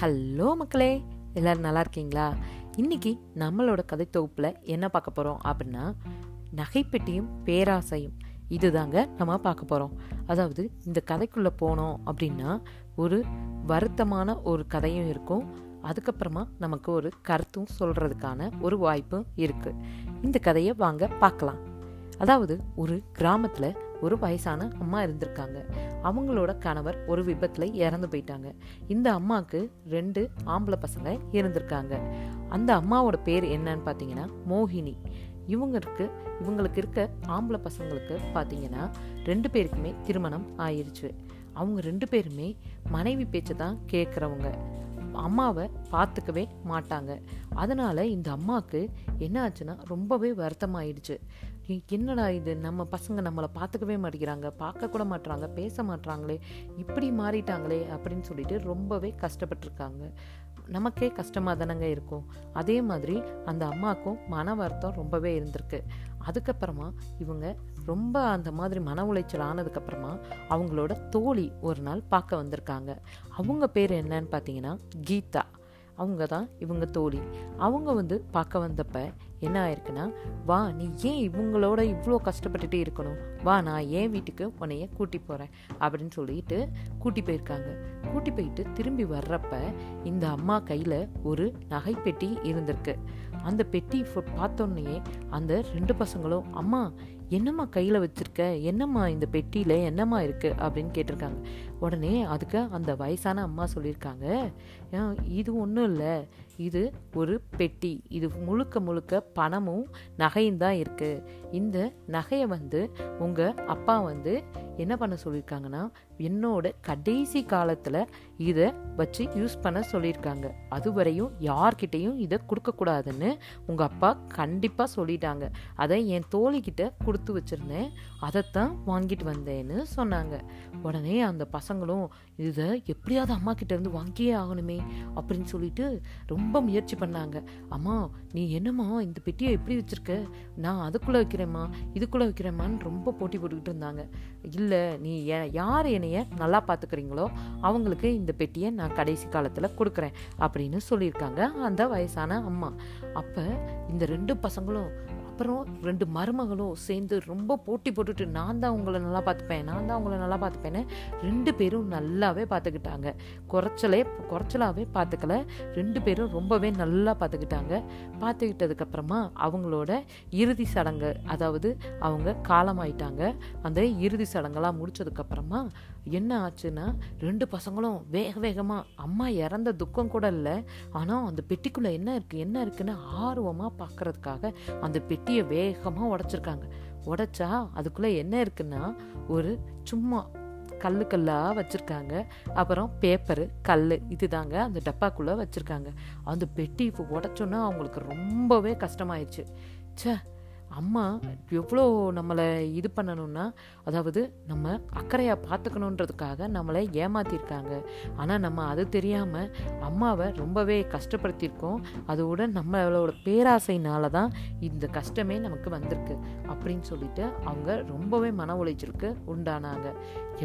Hello மக்களே, எல்லோரும் நல்லா இருக்கீங்களா? இன்றைக்கி நம்மளோட கதை தொகுப்பில் என்ன பார்க்க போகிறோம் அப்படின்னா, நகைப்பெட்டியும் பேராசையும். இது தாங்க நம்ம பார்க்க போகிறோம். அதாவது இந்த கதைக்குள்ளே போனோம் அப்படின்னா ஒரு வருத்தமான ஒரு கதையும் இருக்கும், அதுக்கப்புறமா நமக்கு ஒரு கருத்தும் சொல்கிறதுக்கான ஒரு வாய்ப்பும் இருக்குது. இந்த கதையை வாங்க பார்க்கலாம். அதாவது ஒரு கிராமத்தில் ஒரு வயசான அம்மா இருந்திருக்காங்க. அவங்களோட கணவர் ஒரு விபத்தில் இறந்து போயிட்டாங்க. இந்த அம்மாவுக்கு 2 ஆம்பளை பசங்க இருந்திருக்காங்க. அந்த அம்மாவோட பேர் என்னன்னு பார்த்தீங்கன்னா மோகினி. இவங்களுக்கு இருக்க ஆம்பளை பசங்களுக்கு பார்த்தீங்கன்னா 2 பேருக்குமே திருமணம் ஆயிடுச்சு. அவங்க 2 பேருமே மனைவி பேச்சை தான் கேட்குறவங்க, அம்மாவை பார்த்துக்கவே மாட்டாங்க. அதனால் இந்த அம்மாவுக்கு என்ன ஆச்சுன்னா ரொம்பவே வருத்தமாயிடுச்சு. என்னடா இது, நம்ம பசங்க நம்மளை பார்த்துக்கவே மாட்டேங்கிறாங்க, பார்க்க கூட மாட்டுறாங்க, பேச மாட்டுறாங்களே, இப்படி மாறிட்டாங்களே அப்படின்னு சொல்லிட்டு ரொம்பவே கஷ்டப்பட்டுருக்காங்க. நமக்கே கஷ்டமாக தானங்க இருக்கும். அதே மாதிரி அந்த அம்மாவுக்கும் மன வருத்தம் ரொம்பவே இருந்திருக்கு. அதுக்கப்புறமா இவங்க ரொம்ப அந்த மாதிரி மன உளைச்சல் ஆனதுக்கப்புறமா அவங்களோட தோழி ஒரு நாள் பார்க்க வந்திருக்காங்க. அவங்க பேர் என்னன்னு பார்த்தீங்கன்னா கீதா. அவங்க தான் இவங்க தோழி. அவங்க பார்க்க வந்தப்ப என்ன ஆயிருக்குன்னா, வா நீ ஏன் இவங்களோட இவ்வளோ கஷ்டப்பட்டுட்டே இருக்கணும், வா நான் ஏன் வீட்டுக்கு உன்னைய கூட்டி போகிறேன் அப்படின்னு சொல்லிட்டு கூட்டி போயிருக்காங்க. கூட்டி போயிட்டு திரும்பி வர்றப்ப இந்த அம்மா கையில் ஒரு நகைப்பெட்டி இருந்திருக்கு. அந்த பெட்டி பார்த்தோன்னே அந்த 2 பசங்களும், அம்மா என்னம்மா கையில் வச்சுருக்க, என்னம்மா இந்த பெட்டியில் என்னம்மா இருக்குது அப்படின்னு கேட்டிருக்காங்க. உடனே அதுக்கு அந்த வயசான அம்மா சொல்லியிருக்காங்க, இது ஒன்றும் இல்லை, இது ஒரு பெட்டி, இது முழுக்க முழுக்க பணமும் நகையும் தான் இருக்குது. இந்த நகையை உங்கள் அப்பா என்ன பண்ண சொல்லியிருக்காங்கன்னா, என்னோட கடைசி காலத்தில் இதை வச்சு யூஸ் பண்ண சொல்லியிருக்காங்க. அதுவரையும் யார்கிட்டையும் இதை கொடுக்கக்கூடாதுன்னு உங்கள் அப்பா கண்டிப்பாக சொல்லிட்டாங்க. அதை என் தோழிக்கிட்ட கொடுத்து வச்சுருந்தேன், அதைத்தான் வாங்கிட்டு வந்தேன்னு சொன்னாங்க. உடனே அந்த பசங்களும் இதை எப்படியாவது அம்மா கிட்டேருந்து வாங்கியே ஆகணுமே அப்படின்னு சொல்லிட்டு ரொம்ப முயற்சி பண்ணாங்க. அம்மா நீ என்னம்மா இந்த பெட்டியை எப்படி வச்சுருக்க, நான் அதுக்குள்ளே வைக்கிறேம்மா இதுக்குள்ளே வைக்கிறேம்மான்னு ரொம்ப போட்டி போட்டுக்கிட்டு இருந்தாங்க. இல்லை, நீ யார் என்னைய நல்லா பார்த்துக்கிறீங்களோ அவங்களுக்கு இந்த பெட்டியை நான் கடைசி காலத்தில் கொடுக்குறேன் அப்படின்னு சொல்லியிருக்காங்க அந்த வயசான அம்மா. அப்போ இந்த 2 பசங்களும் அப்புறம் 2 மருமகளும் சேர்ந்து ரொம்ப போட்டி போட்டுட்டு, நான் தான் உங்களை நல்லா பார்த்துப்பேன்னு 2 பேரும் நல்லாவே பார்த்துக்கிட்டாங்க. குறைச்சலாகவே பார்த்துக்கல, 2 பேரும் ரொம்பவே நல்லா பார்த்துக்கிட்டாங்க. பார்த்துக்கிட்டதுக்கப்புறமா அவங்களோட இறுதி சடங்கு, அதாவது அவங்க காலமாயிட்டாங்க. அந்த இறுதி சடங்கெல்லாம் முடித்ததுக்கப்புறமா என்ன ஆச்சுன்னா, 2 பசங்களும் வேகமாக அம்மா இறந்த துக்கம் கூட இல்லை, ஆனால் அந்த பெட்டிக்குள்ளே என்ன இருக்குன்னு ஆர்வமாக பார்க்கறதுக்காக அந்த பெட்டியை வேகமாக உடைச்சிருக்காங்க. உடைச்சா அதுக்குள்ளே என்ன இருக்குன்னா, ஒரு சும்மா கல்லாக வச்சுருக்காங்க, அப்புறம் பேப்பரு கல், இது தாங்க அந்த டப்பாக்குள்ளே வச்சுருக்காங்க. அந்த பெட்டி இப்போ உடைச்சோன்னா அவங்களுக்கு ரொம்பவே கஷ்டமாயிடுச்சு. அம்மா எவ்வளோ நம்மளை இது பண்ணணும்னா, அதாவது நம்ம அக்கறையாக பார்த்துக்கணுன்றதுக்காக நம்மளை ஏமாற்றிருக்காங்க. ஆனால் நம்ம அது தெரியாமல் அம்மாவை ரொம்பவே கஷ்டப்படுத்தியிருக்கோம். அதோட நம்மளோட பேராசையினால தான் இந்த கஷ்டமே நமக்கு வந்திருக்கு அப்படின்னு சொல்லிட்டு அவங்க ரொம்பவே மன உளைச்சலுக்கு உண்டானாங்க.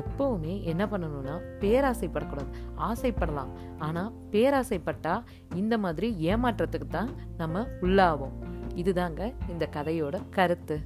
எப்போவுமே என்ன பண்ணணும்னா பேராசைப்படக்கூடாது. ஆசைப்படலாம், ஆனால் பேராசைப்பட்டால் இந்த மாதிரி ஏமாற்றத்துக்கு தான் நம்ம உள்ளாவோம். இதுதாங்க இந்த கதையோட கருத்து.